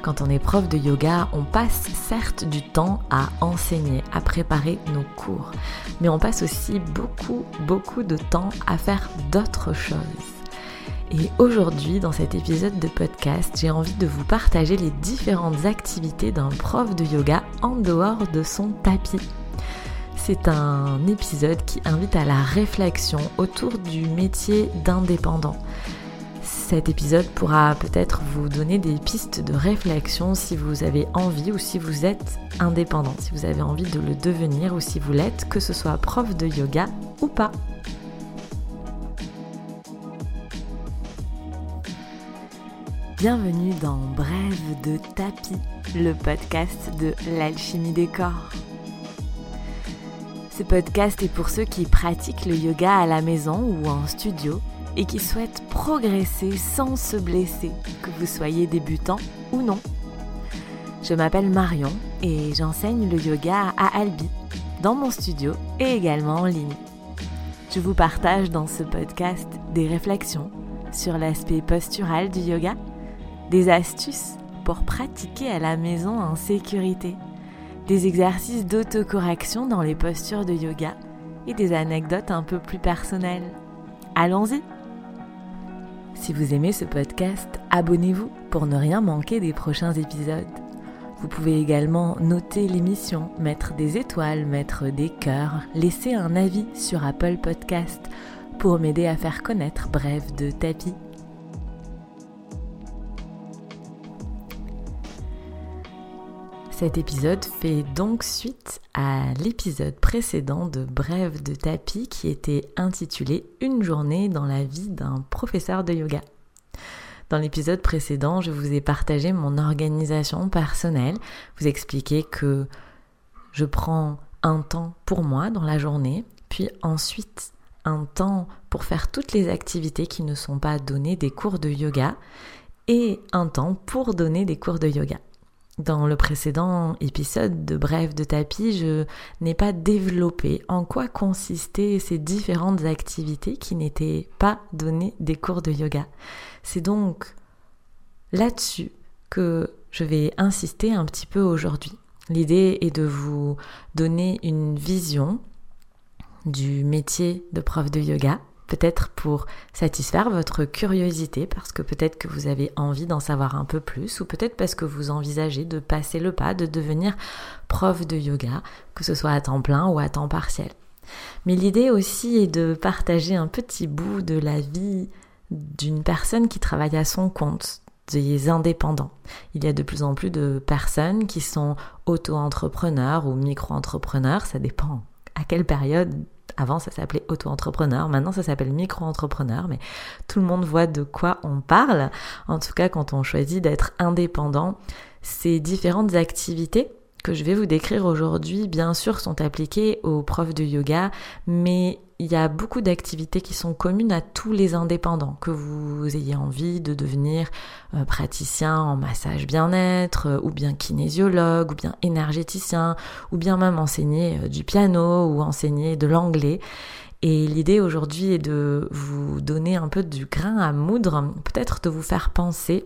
Quand on est prof de yoga, on passe certes du temps à enseigner, à préparer nos cours, mais on passe aussi beaucoup de temps à faire d'autres choses. Et aujourd'hui, dans cet épisode de podcast, j'ai envie de vous partager les différentes activités d'un prof de yoga en dehors de son tapis. C'est un épisode qui invite à la réflexion autour du métier d'indépendant. Cet épisode pourra peut-être vous donner des pistes de réflexion si vous avez envie ou si vous êtes indépendant, si vous avez envie de le devenir ou si vous l'êtes, que ce soit prof de yoga ou pas. Bienvenue dans Brèves de Tapis, le podcast de l'alchimie des corps. Ce podcast est pour ceux qui pratiquent le yoga à la maison ou en studio et qui souhaitent progresser sans se blesser, que vous soyez débutant ou non. Je m'appelle Marion et j'enseigne le yoga à Albi, dans mon studio et également en ligne. Je vous partage dans ce podcast des réflexions sur l'aspect postural du yoga, des astuces pour pratiquer à la maison en sécurité, des exercices d'autocorrection dans les postures de yoga et des anecdotes un peu plus personnelles. Allons-y! Si vous aimez ce podcast, abonnez-vous pour ne rien manquer des prochains épisodes. Vous pouvez également noter l'émission, mettre des étoiles, mettre des cœurs, laisser un avis sur Apple Podcast pour m'aider à faire connaître Brèves de Tapis. Cet épisode fait donc suite à l'épisode précédent de Brèves de Tapis qui était intitulé « Une journée dans la vie d'un professeur de yoga ». Dans l'épisode précédent, je vous ai partagé mon organisation personnelle, vous expliquer que je prends un temps pour moi dans la journée, puis ensuite un temps pour faire toutes les activités qui ne sont pas données des cours de yoga et un temps pour donner des cours de yoga. Dans le précédent épisode de Brèves de Tapis, je n'ai pas développé en quoi consistaient ces différentes activités qui n'étaient pas données des cours de yoga. C'est donc là-dessus que je vais insister un petit peu aujourd'hui. L'idée est de vous donner une vision du métier de prof de yoga, peut-être pour satisfaire votre curiosité, parce que peut-être que vous avez envie d'en savoir un peu plus, ou peut-être parce que vous envisagez de passer le pas, de devenir prof de yoga, que ce soit à temps plein ou à temps partiel. Mais l'idée aussi est de partager un petit bout de la vie d'une personne qui travaille à son compte, des indépendants. Il y a de plus en plus de personnes qui sont auto-entrepreneurs ou micro-entrepreneurs, ça dépend à quelle période. Avant, ça s'appelait auto-entrepreneur, maintenant ça s'appelle micro-entrepreneur, mais tout le monde voit de quoi on parle. En tout cas, quand on choisit d'être indépendant, ces différentes activités que je vais vous décrire aujourd'hui, bien sûr, sont appliquées aux profs de yoga, mais il y a beaucoup d'activités qui sont communes à tous les indépendants, que vous ayez envie de devenir praticien en massage bien-être, ou bien kinésiologue, ou bien énergéticien, ou bien même enseigner du piano, ou enseigner de l'anglais. Et l'idée aujourd'hui est de vous donner un peu du grain à moudre, peut-être de vous faire penser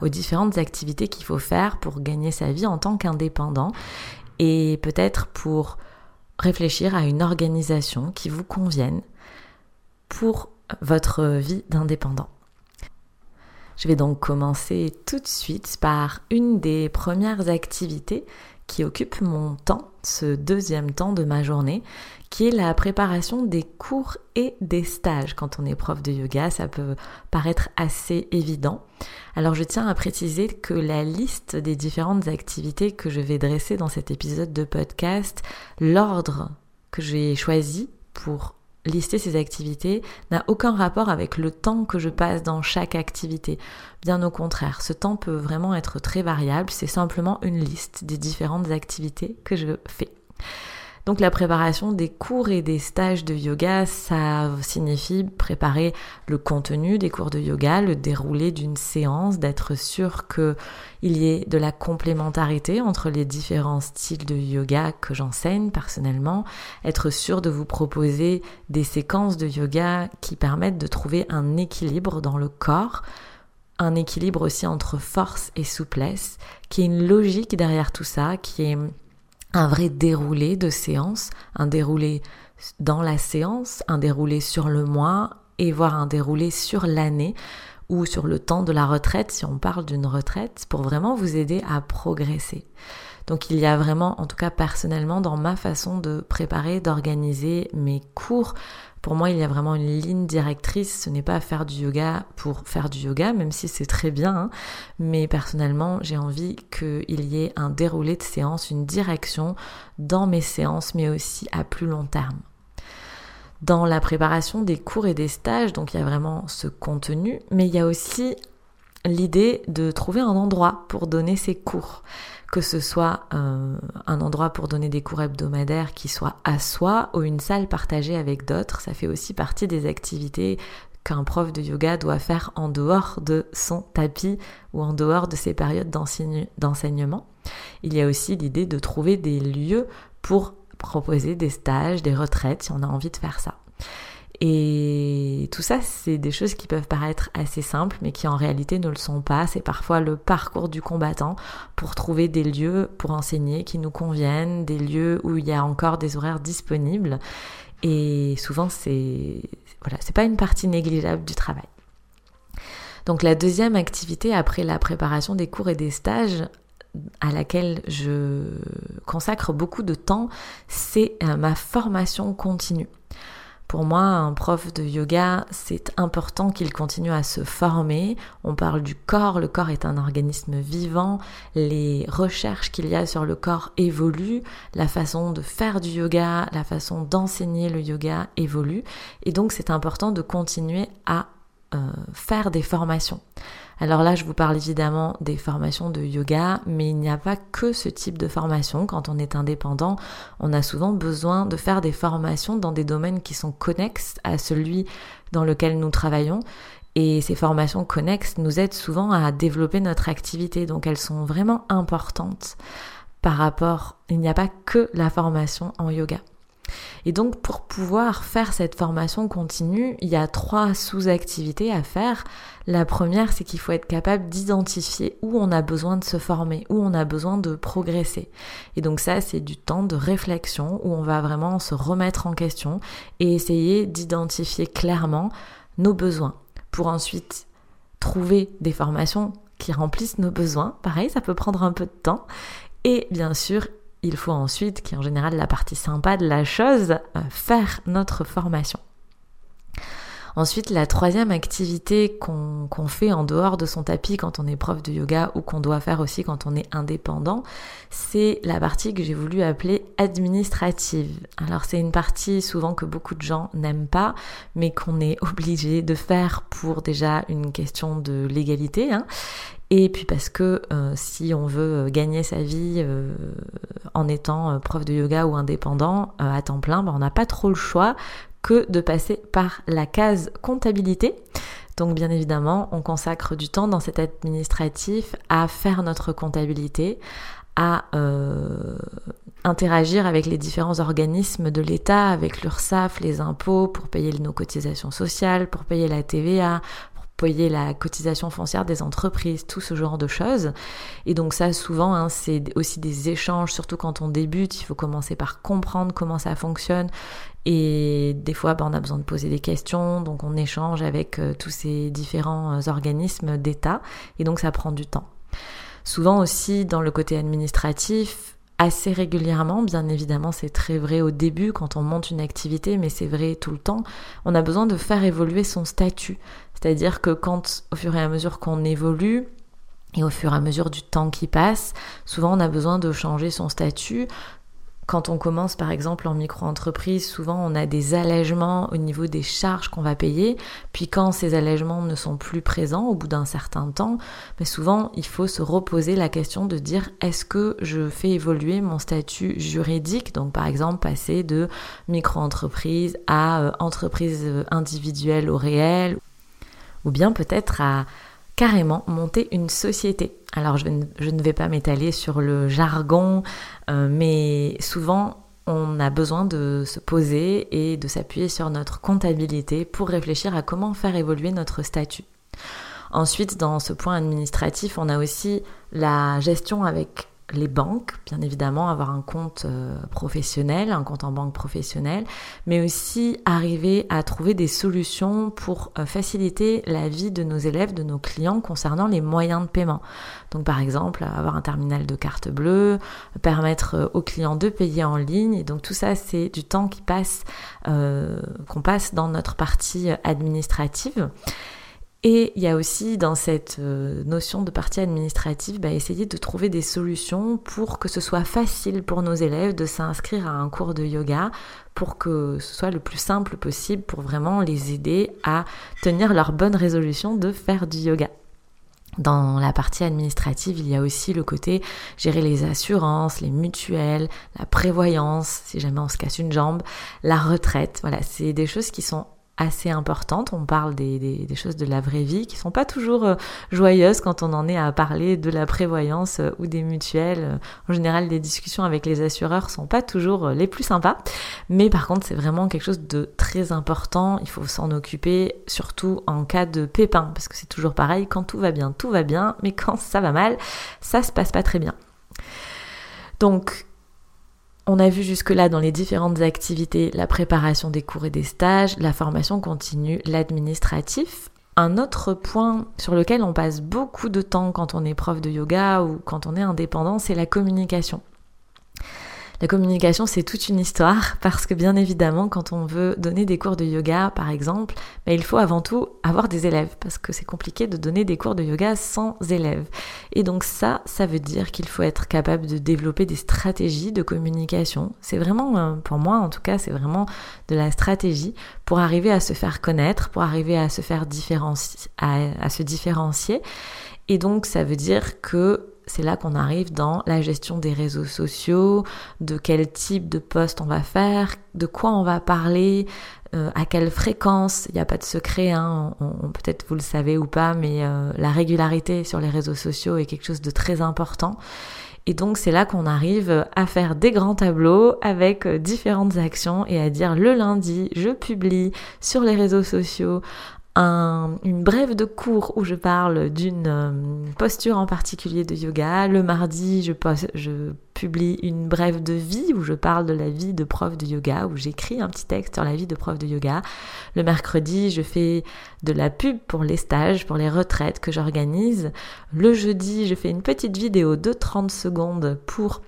aux différentes activités qu'il faut faire pour gagner sa vie en tant qu'indépendant, et peut-être pour réfléchir à une organisation qui vous convienne pour votre vie d'indépendant. Je vais donc commencer tout de suite par une des premières activités qui occupe mon temps, ce deuxième temps de ma journée, qui est la préparation des cours et des stages. Quand on est prof de yoga, ça peut paraître assez évident. Alors je tiens à préciser que la liste des différentes activités que je vais dresser dans cet épisode de podcast, l'ordre que j'ai choisi pour lister ces activités n'a aucun rapport avec le temps que je passe dans chaque activité. Bien au contraire, ce temps peut vraiment être très variable, c'est simplement une liste des différentes activités que je fais. Donc la préparation des cours et des stages de yoga, ça signifie préparer le contenu des cours de yoga, le déroulé d'une séance, d'être sûr qu'il y ait de la complémentarité entre les différents styles de yoga que j'enseigne personnellement, être sûr de vous proposer des séquences de yoga qui permettent de trouver un équilibre dans le corps, un équilibre aussi entre force et souplesse, qu'il y ait une logique derrière tout ça, qu'il y ait un vrai déroulé de séance, un déroulé dans la séance, un déroulé sur le mois et voire un déroulé sur l'année ou sur le temps de la retraite, si on parle d'une retraite, pour vraiment vous aider à progresser. Donc il y a vraiment, en tout cas personnellement, dans ma façon de préparer, d'organiser mes cours, pour moi il y a vraiment une ligne directrice. Ce n'est pas faire du yoga pour faire du yoga, même si c'est très bien, hein, mais personnellement j'ai envie qu'il y ait un déroulé de séance, une direction dans mes séances, mais aussi à plus long terme. Dans la préparation des cours et des stages, donc il y a vraiment ce contenu, mais il y a aussi l'idée de trouver un endroit pour donner ses cours, que ce soit un endroit pour donner des cours hebdomadaires qui soit à soi ou une salle partagée avec d'autres. Ça fait aussi partie des activités qu'un prof de yoga doit faire en dehors de son tapis ou en dehors de ses périodes d'enseignement. Il y a aussi l'idée de trouver des lieux pour proposer des stages, des retraites, si on a envie de faire ça. Et tout ça, c'est des choses qui peuvent paraître assez simples, mais qui en réalité ne le sont pas. C'est parfois le parcours du combattant pour trouver des lieux pour enseigner qui nous conviennent, des lieux où il y a encore des horaires disponibles. Et souvent, c'est pas une partie négligeable du travail. Donc la deuxième activité après la préparation des cours et des stages, à laquelle je consacre beaucoup de temps, c'est ma formation continue. Pour moi, un prof de yoga, c'est important qu'il continue à se former. On parle du corps, le corps est un organisme vivant, les recherches qu'il y a sur le corps évoluent, la façon de faire du yoga, la façon d'enseigner le yoga évolue, et donc c'est important de continuer à faire des formations. Alors là, je vous parle évidemment des formations de yoga, mais il n'y a pas que ce type de formation. Quand on est indépendant, on a souvent besoin de faire des formations dans des domaines qui sont connexes à celui dans lequel nous travaillons. Et ces formations connexes nous aident souvent à développer notre activité, donc elles sont vraiment importantes par rapport... Il n'y a pas que la formation en yoga. Et donc pour pouvoir faire cette formation continue, il y a 3 sous-activités à faire. La première, c'est qu'il faut être capable d'identifier où on a besoin de se former, où on a besoin de progresser. Et donc ça, c'est du temps de réflexion où on va vraiment se remettre en question et essayer d'identifier clairement nos besoins pour ensuite trouver des formations qui remplissent nos besoins. Pareil, ça peut prendre un peu de temps. Et bien sûr, il faut ensuite, qui est en général la partie sympa de la chose, faire notre formation. Ensuite, la troisième activité qu'on fait en dehors de son tapis quand on est prof de yoga ou qu'on doit faire aussi quand on est indépendant, c'est la partie que j'ai voulu appeler administrative. Alors c'est une partie souvent que beaucoup de gens n'aiment pas, mais qu'on est obligé de faire pour déjà une question de légalité, hein. Et puis parce que si on veut gagner sa vie en étant prof de yoga ou indépendant à temps plein, on n'a pas trop le choix que de passer par la case comptabilité. Donc bien évidemment, on consacre du temps dans cet administratif à faire notre comptabilité, à interagir avec les différents organismes de l'État, avec l'URSSAF, les impôts, pour payer nos cotisations sociales, pour payer la TVA, payer la cotisation foncière des entreprises, tout ce genre de choses. Et donc ça, souvent, hein, c'est aussi des échanges, surtout quand on débute, il faut commencer par comprendre comment ça fonctionne. Et des fois, on a besoin de poser des questions, donc on échange avec tous ces différents organismes d'État. Et donc ça prend du temps. Souvent aussi, dans le côté administratif, assez régulièrement, bien évidemment c'est très vrai au début quand on monte une activité, mais c'est vrai tout le temps, on a besoin de faire évoluer son statut. C'est-à-dire que quand, au fur et à mesure qu'on évolue, et au fur et à mesure du temps qui passe, souvent on a besoin de changer son statut. Quand on commence par exemple en micro-entreprise, souvent on a des allègements au niveau des charges qu'on va payer. Puis quand ces allègements ne sont plus présents au bout d'un certain temps, mais souvent il faut se reposer la question de dire est-ce que je fais évoluer mon statut juridique ? Donc par exemple passer de micro-entreprise à entreprise individuelle au réel, ou bien peut-être à carrément monter une société. Alors je ne vais pas m'étaler sur le jargon, mais souvent on a besoin de se poser et de s'appuyer sur notre comptabilité pour réfléchir à comment faire évoluer notre statut. Ensuite, dans ce point administratif, on a aussi la gestion avec les banques, bien évidemment, avoir un compte professionnel, un compte en banque professionnelle, mais aussi arriver à trouver des solutions pour faciliter la vie de nos élèves, de nos clients concernant les moyens de paiement. Donc par exemple, avoir un terminal de carte bleue, permettre aux clients de payer en ligne, et donc tout ça c'est du temps qui passe, qu'on passe dans notre partie administrative. Et il y a aussi dans cette notion de partie administrative, essayer de trouver des solutions pour que ce soit facile pour nos élèves de s'inscrire à un cours de yoga, pour que ce soit le plus simple possible pour vraiment les aider à tenir leur bonne résolution de faire du yoga. Dans la partie administrative, il y a aussi le côté gérer les assurances, les mutuelles, la prévoyance, si jamais on se casse une jambe, la retraite. Voilà, c'est des choses qui sont assez importante. On parle des choses de la vraie vie qui sont pas toujours joyeuses quand on en est à parler de la prévoyance ou des mutuelles. En général, les discussions avec les assureurs sont pas toujours les plus sympas. Mais par contre, c'est vraiment quelque chose de très important. Il faut s'en occuper, surtout en cas de pépin, parce que c'est toujours pareil. Quand tout va bien, mais quand ça va mal, ça se passe pas très bien. Donc, on a vu jusque-là dans les différentes activités la préparation des cours et des stages, la formation continue, l'administratif. Un autre point sur lequel on passe beaucoup de temps quand on est prof de yoga ou quand on est indépendant, c'est la communication. La communication, c'est toute une histoire parce que bien évidemment, quand on veut donner des cours de yoga, par exemple, il faut avant tout avoir des élèves parce que c'est compliqué de donner des cours de yoga sans élèves. Et donc ça veut dire qu'il faut être capable de développer des stratégies de communication. C'est vraiment, pour moi en tout cas, c'est vraiment de la stratégie pour arriver à se faire connaître, pour arriver à se faire différencier. Et donc ça veut dire que c'est là qu'on arrive dans la gestion des réseaux sociaux, de quel type de post on va faire, de quoi on va parler, à quelle fréquence. Il n'y a pas de secret, peut-être vous le savez ou pas, mais la régularité sur les réseaux sociaux est quelque chose de très important. Et donc c'est là qu'on arrive à faire des grands tableaux avec différentes actions et à dire le lundi, je publie sur les réseaux sociaux une brève de cours où je parle d'une posture en particulier de yoga. Le mardi, je publie une brève de vie où je parle de la vie de prof de yoga, où j'écris un petit texte sur la vie de prof de yoga. Le mercredi, je fais de la pub pour les stages, pour les retraites que j'organise. Le jeudi, je fais une petite vidéo de 30 secondes pour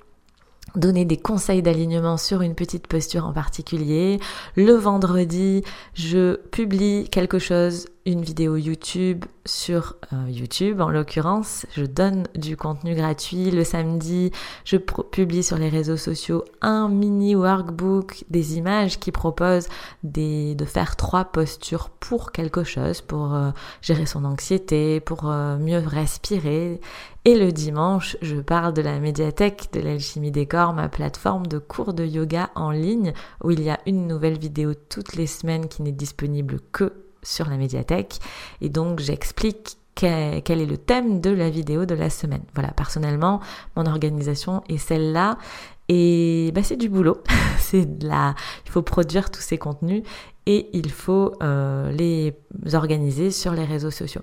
donner des conseils d'alignement sur une petite posture en particulier. Le vendredi, je publie quelque chose, une vidéo YouTube sur YouTube en l'occurrence. Je donne du contenu gratuit. Le samedi, je publie sur les réseaux sociaux un mini workbook, des images qui proposent de faire 3 postures pour quelque chose, pour gérer son anxiété, pour mieux respirer. Et le dimanche, je parle de la médiathèque de l'Alchimie des Corps, ma plateforme de cours de yoga en ligne où il y a une nouvelle vidéo toutes les semaines qui n'est disponible que sur la médiathèque, et donc j'explique quel est le thème de la vidéo de la semaine. Voilà, personnellement, mon organisation est celle-là, et c'est du boulot, il faut produire tous ces contenus et il faut les organiser sur les réseaux sociaux.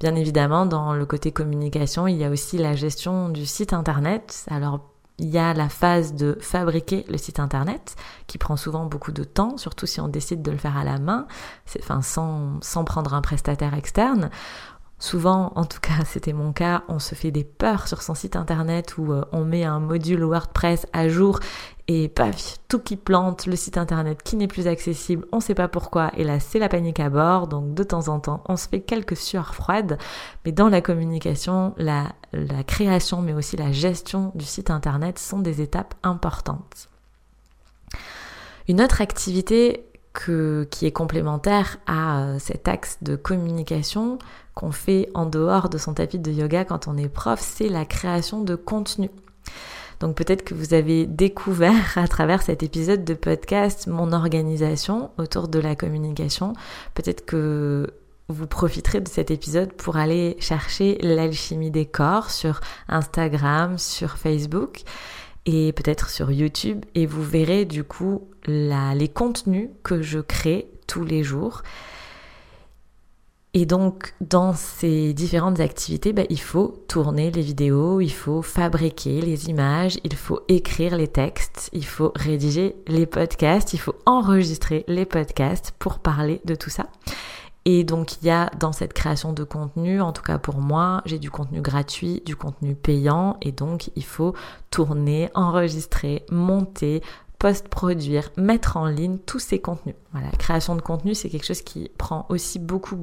Bien évidemment, dans le côté communication, il y a aussi la gestion du site internet. Alors, il y a la phase de fabriquer le site internet qui prend souvent beaucoup de temps, surtout si on décide de le faire à la main, sans prendre un prestataire externe. Souvent, en tout cas, c'était mon cas, on se fait des peurs sur son site internet où on met un module WordPress à jour et paf, tout qui plante, le site internet qui n'est plus accessible, on ne sait pas pourquoi, et là c'est la panique à bord, donc de temps en temps on se fait quelques sueurs froides, mais dans la communication, la création mais aussi la gestion du site internet sont des étapes importantes. Une autre activité qui est complémentaire à cet axe de communication qu'on fait en dehors de son tapis de yoga quand on est prof, c'est la création de contenu. Donc peut-être que vous avez découvert à travers cet épisode de podcast mon organisation autour de la communication. Peut-être que vous profiterez de cet épisode pour aller chercher l'Alchimie des Corps sur Instagram, sur Facebook et peut-être sur YouTube, et vous verrez du coup les contenus que je crée tous les jours. Et donc, dans ces différentes activités, il faut tourner les vidéos, il faut fabriquer les images, il faut écrire les textes, il faut rédiger les podcasts, il faut enregistrer les podcasts pour parler de tout ça. Et donc, il y a dans cette création de contenu, en tout cas pour moi, j'ai du contenu gratuit, du contenu payant, et donc il faut tourner, enregistrer, monter, post-produire, mettre en ligne tous ces contenus. Voilà, la création de contenu, c'est quelque chose qui prend aussi beaucoup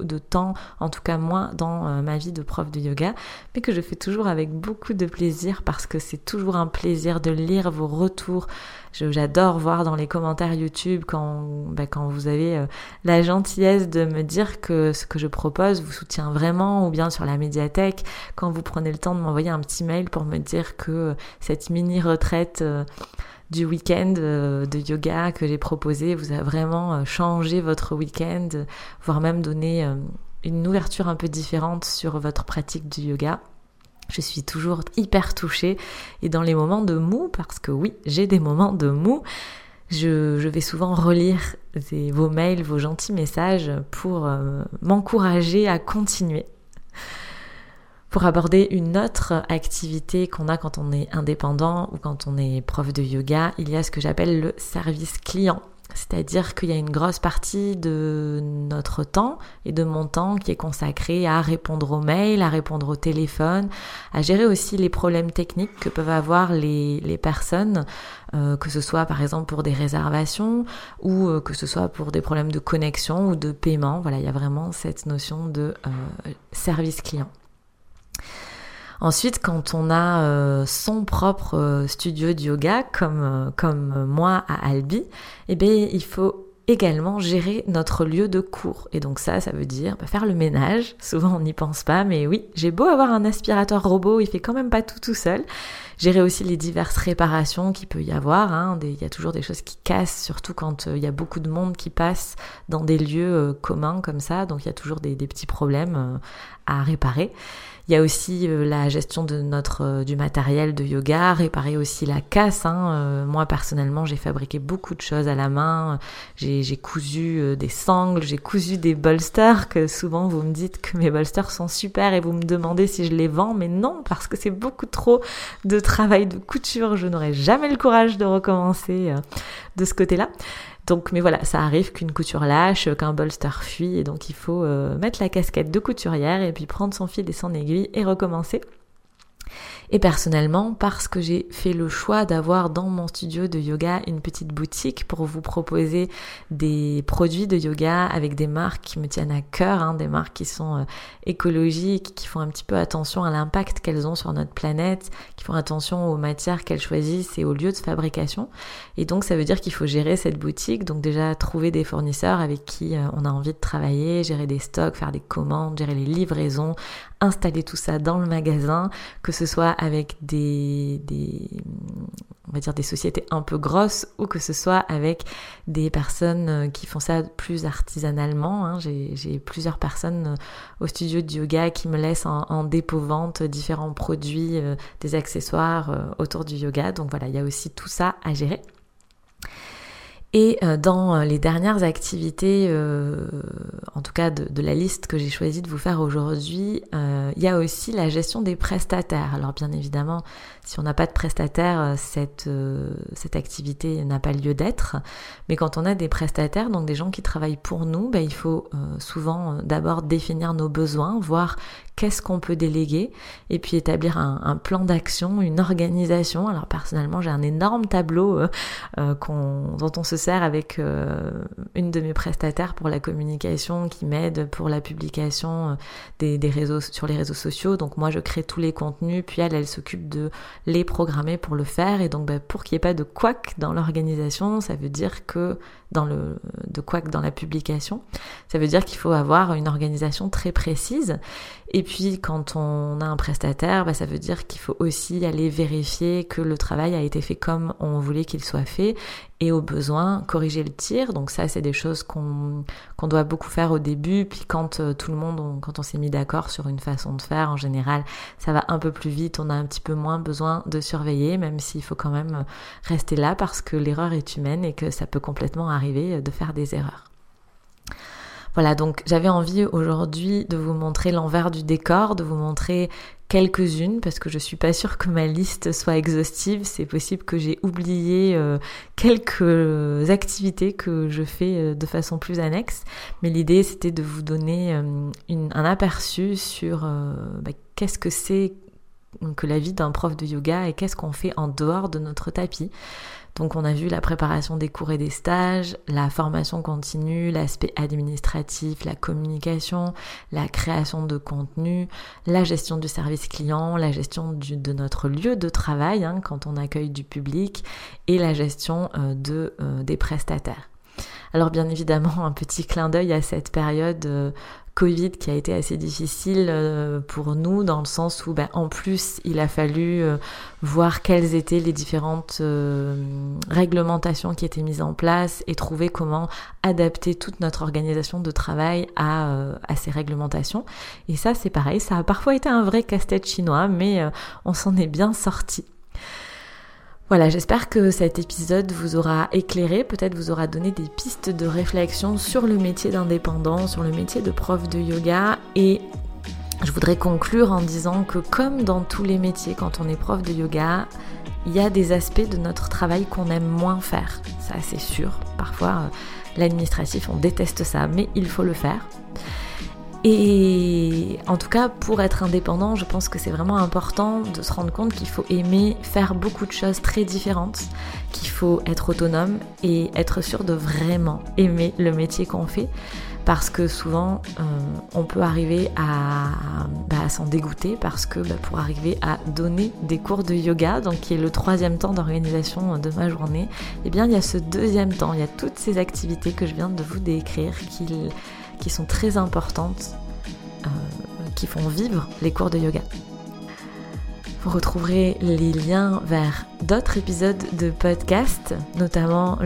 de temps, en tout cas moi, dans ma vie de prof de yoga, mais que je fais toujours avec beaucoup de plaisir parce que c'est toujours un plaisir de lire vos retours. J'adore voir dans les commentaires YouTube quand vous avez la gentillesse de me dire que ce que je propose vous soutient vraiment, ou bien sur la médiathèque, quand vous prenez le temps de m'envoyer un petit mail pour me dire que cette mini-retraite du week-end de yoga que j'ai proposé vous a vraiment changé votre week-end, voire même donné une ouverture un peu différente sur votre pratique du yoga. Je suis toujours hyper touchée, et dans les moments de mou, parce que oui, j'ai des moments de mou, je vais souvent relire vos mails, vos gentils messages pour m'encourager à continuer. Pour aborder une autre activité qu'on a quand on est indépendant ou quand on est prof de yoga, il y a ce que j'appelle le service client. C'est-à-dire qu'il y a une grosse partie de notre temps et de mon temps qui est consacré à répondre aux mails, à répondre au téléphone, à gérer aussi les problèmes techniques que peuvent avoir les personnes, que ce soit par exemple pour des réservations ou que ce soit pour des problèmes de connexion ou de paiement. Voilà, il y a vraiment cette notion de service client. Ensuite, quand on a son propre studio de yoga, comme moi à Albi, il faut également gérer notre lieu de cours. Et donc ça veut dire faire le ménage. Souvent, on n'y pense pas, mais oui, j'ai beau avoir un aspirateur robot, il fait quand même pas tout seul. Gérer aussi les diverses réparations qu'il peut y avoir, hein. Il y a toujours des choses qui cassent, surtout quand il y a beaucoup de monde qui passe dans des lieux communs comme ça. Donc, il y a toujours des petits problèmes à réparer. Il y a aussi la gestion de du matériel de yoga, réparer aussi la casse. Moi, personnellement, j'ai fabriqué beaucoup de choses à la main. J'ai cousu des sangles, j'ai cousu des bolsters, que souvent vous me dites que mes bolsters sont super et vous me demandez si je les vends. Mais non, parce que c'est beaucoup trop de travail de couture. Je n'aurais jamais le courage de recommencer de ce côté-là. Donc, mais voilà, ça arrive qu'une couture lâche, qu'un bolster fuit, et donc il faut mettre la casquette de couturière et puis prendre son fil et son aiguille et recommencer. Et personnellement, parce que j'ai fait le choix d'avoir dans mon studio de yoga une petite boutique pour vous proposer des produits de yoga avec des marques qui me tiennent à cœur, des marques qui sont écologiques, qui font un petit peu attention à l'impact qu'elles ont sur notre planète, qui font attention aux matières qu'elles choisissent et aux lieux de fabrication. Et donc ça veut dire qu'il faut gérer cette boutique, donc déjà trouver des fournisseurs avec qui on a envie de travailler, gérer des stocks, faire des commandes, gérer les livraisons, installer tout ça dans le magasin, que ce soit avec des sociétés un peu grosses ou que ce soit avec des personnes qui font ça plus artisanalement. J'ai plusieurs personnes au studio de yoga qui me laissent en dépôt-vente différents produits, des accessoires autour du yoga. Donc voilà, il y a aussi tout ça à gérer. Et dans les dernières activités, en tout cas de la liste que j'ai choisi de vous faire aujourd'hui, il y a aussi la gestion des prestataires. Alors bien évidemment, si on n'a pas de prestataires, cette activité n'a pas lieu d'être. Mais quand on a des prestataires, donc des gens qui travaillent pour nous, il faut souvent d'abord définir nos besoins, voir qu'est-ce qu'on peut déléguer, et puis établir un plan d'action, une organisation. Alors personnellement, j'ai un énorme tableau dont on se sert avec une de mes prestataires pour la communication, qui m'aide pour la publication des réseaux, sur les réseaux sociaux. Donc moi, je crée tous les contenus, puis elle s'occupe de les programmer pour le faire. Et donc pour qu'il n'y ait pas de couac dans l'organisation, ça veut dire que de couac dans la publication, ça veut dire qu'il faut avoir une organisation très précise. Et puis quand on a un prestataire, ça veut dire qu'il faut aussi aller vérifier que le travail a été fait comme on voulait qu'il soit fait, et au besoin corriger le tir. Donc ça, c'est des choses qu'on doit beaucoup faire au début, puis quand on s'est mis d'accord sur une façon de faire, en général ça va un peu plus vite, on a un petit peu moins besoin de surveiller, même s'il faut quand même rester là parce que l'erreur est humaine et que ça peut complètement arriver de faire des erreurs. Voilà, donc j'avais envie aujourd'hui de vous montrer l'envers du décor, de vous montrer quelques-unes, parce que je suis pas sûre que ma liste soit exhaustive. C'est possible que j'ai oublié quelques activités que je fais de façon plus annexe. Mais l'idée, c'était de vous donner un aperçu sur qu'est-ce que c'est que la vie d'un prof de yoga et qu'est-ce qu'on fait en dehors de notre tapis. Donc on a vu la préparation des cours et des stages, la formation continue, l'aspect administratif, la communication, la création de contenu, la gestion du service client, la gestion de notre lieu de travail quand on accueille du public et la gestion des prestataires. Alors bien évidemment, un petit clin d'œil à cette période Covid qui a été assez difficile pour nous, dans le sens où en plus il a fallu voir quelles étaient les différentes réglementations qui étaient mises en place et trouver comment adapter toute notre organisation de travail à ces réglementations. Et ça, c'est pareil, ça a parfois été un vrai casse-tête chinois, mais on s'en est bien sortis. Voilà, j'espère que cet épisode vous aura éclairé, peut-être vous aura donné des pistes de réflexion sur le métier d'indépendant, sur le métier de prof de yoga. Et je voudrais conclure en disant que comme dans tous les métiers, quand on est prof de yoga, il y a des aspects de notre travail qu'on aime moins faire. Ça, c'est sûr. Parfois, l'administratif, on déteste ça, mais il faut le faire. Et en tout cas, pour être indépendant, je pense que c'est vraiment important de se rendre compte qu'il faut aimer faire beaucoup de choses très différentes, qu'il faut être autonome et être sûr de vraiment aimer le métier qu'on fait, parce que souvent on peut arriver à s'en dégoûter, parce que pour arriver à donner des cours de yoga, donc qui est le troisième temps d'organisation de ma journée, eh bien il y a ce deuxième temps, il y a toutes ces activités que je viens de vous décrire qui sont très importantes, qui font vivre les cours de yoga. Vous retrouverez les liens vers d'autres épisodes de podcast, notamment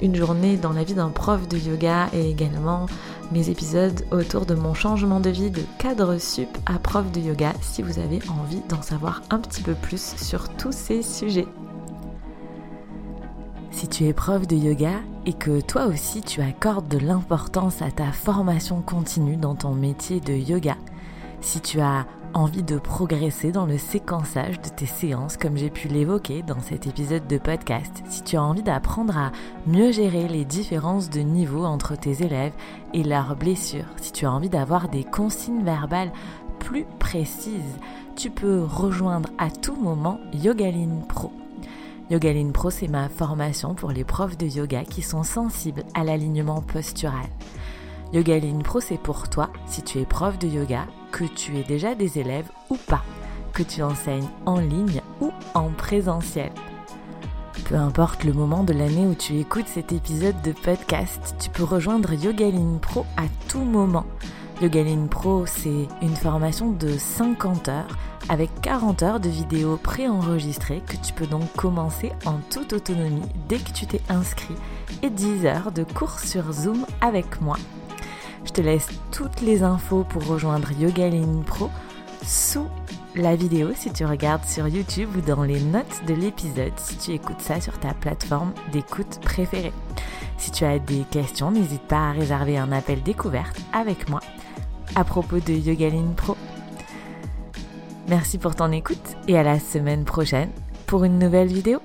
une journée dans la vie d'un prof de yoga, et également mes épisodes autour de mon changement de vie de cadre sup à prof de yoga, si vous avez envie d'en savoir un petit peu plus sur tous ces sujets. Si tu es prof de yoga et que toi aussi tu accordes de l'importance à ta formation continue dans ton métier de yoga, si tu as envie de progresser dans le séquençage de tes séances comme j'ai pu l'évoquer dans cet épisode de podcast, si tu as envie d'apprendre à mieux gérer les différences de niveau entre tes élèves et leurs blessures, si tu as envie d'avoir des consignes verbales plus précises, tu peux rejoindre à tout moment YogaLigne Pro. YogaLigne Pro, c'est ma formation pour les profs de yoga qui sont sensibles à l'alignement postural. YogaLigne Pro, c'est pour toi si tu es prof de yoga, que tu aies déjà des élèves ou pas, que tu enseignes en ligne ou en présentiel. Peu importe le moment de l'année où tu écoutes cet épisode de podcast, tu peux rejoindre YogaLigne Pro à tout moment. YogaLigne Pro, c'est une formation de 50 heures avec 40 heures de vidéos préenregistrées que tu peux donc commencer en toute autonomie dès que tu t'es inscrit, et 10 heures de cours sur Zoom avec moi. Je te laisse toutes les infos pour rejoindre YogaLigne Pro sous la vidéo si tu regardes sur YouTube, ou dans les notes de l'épisode si tu écoutes ça sur ta plateforme d'écoute préférée. Si tu as des questions, n'hésite pas à réserver un appel découverte avec moi à propos de YogaLigne Pro. Merci pour ton écoute et à la semaine prochaine pour une nouvelle vidéo.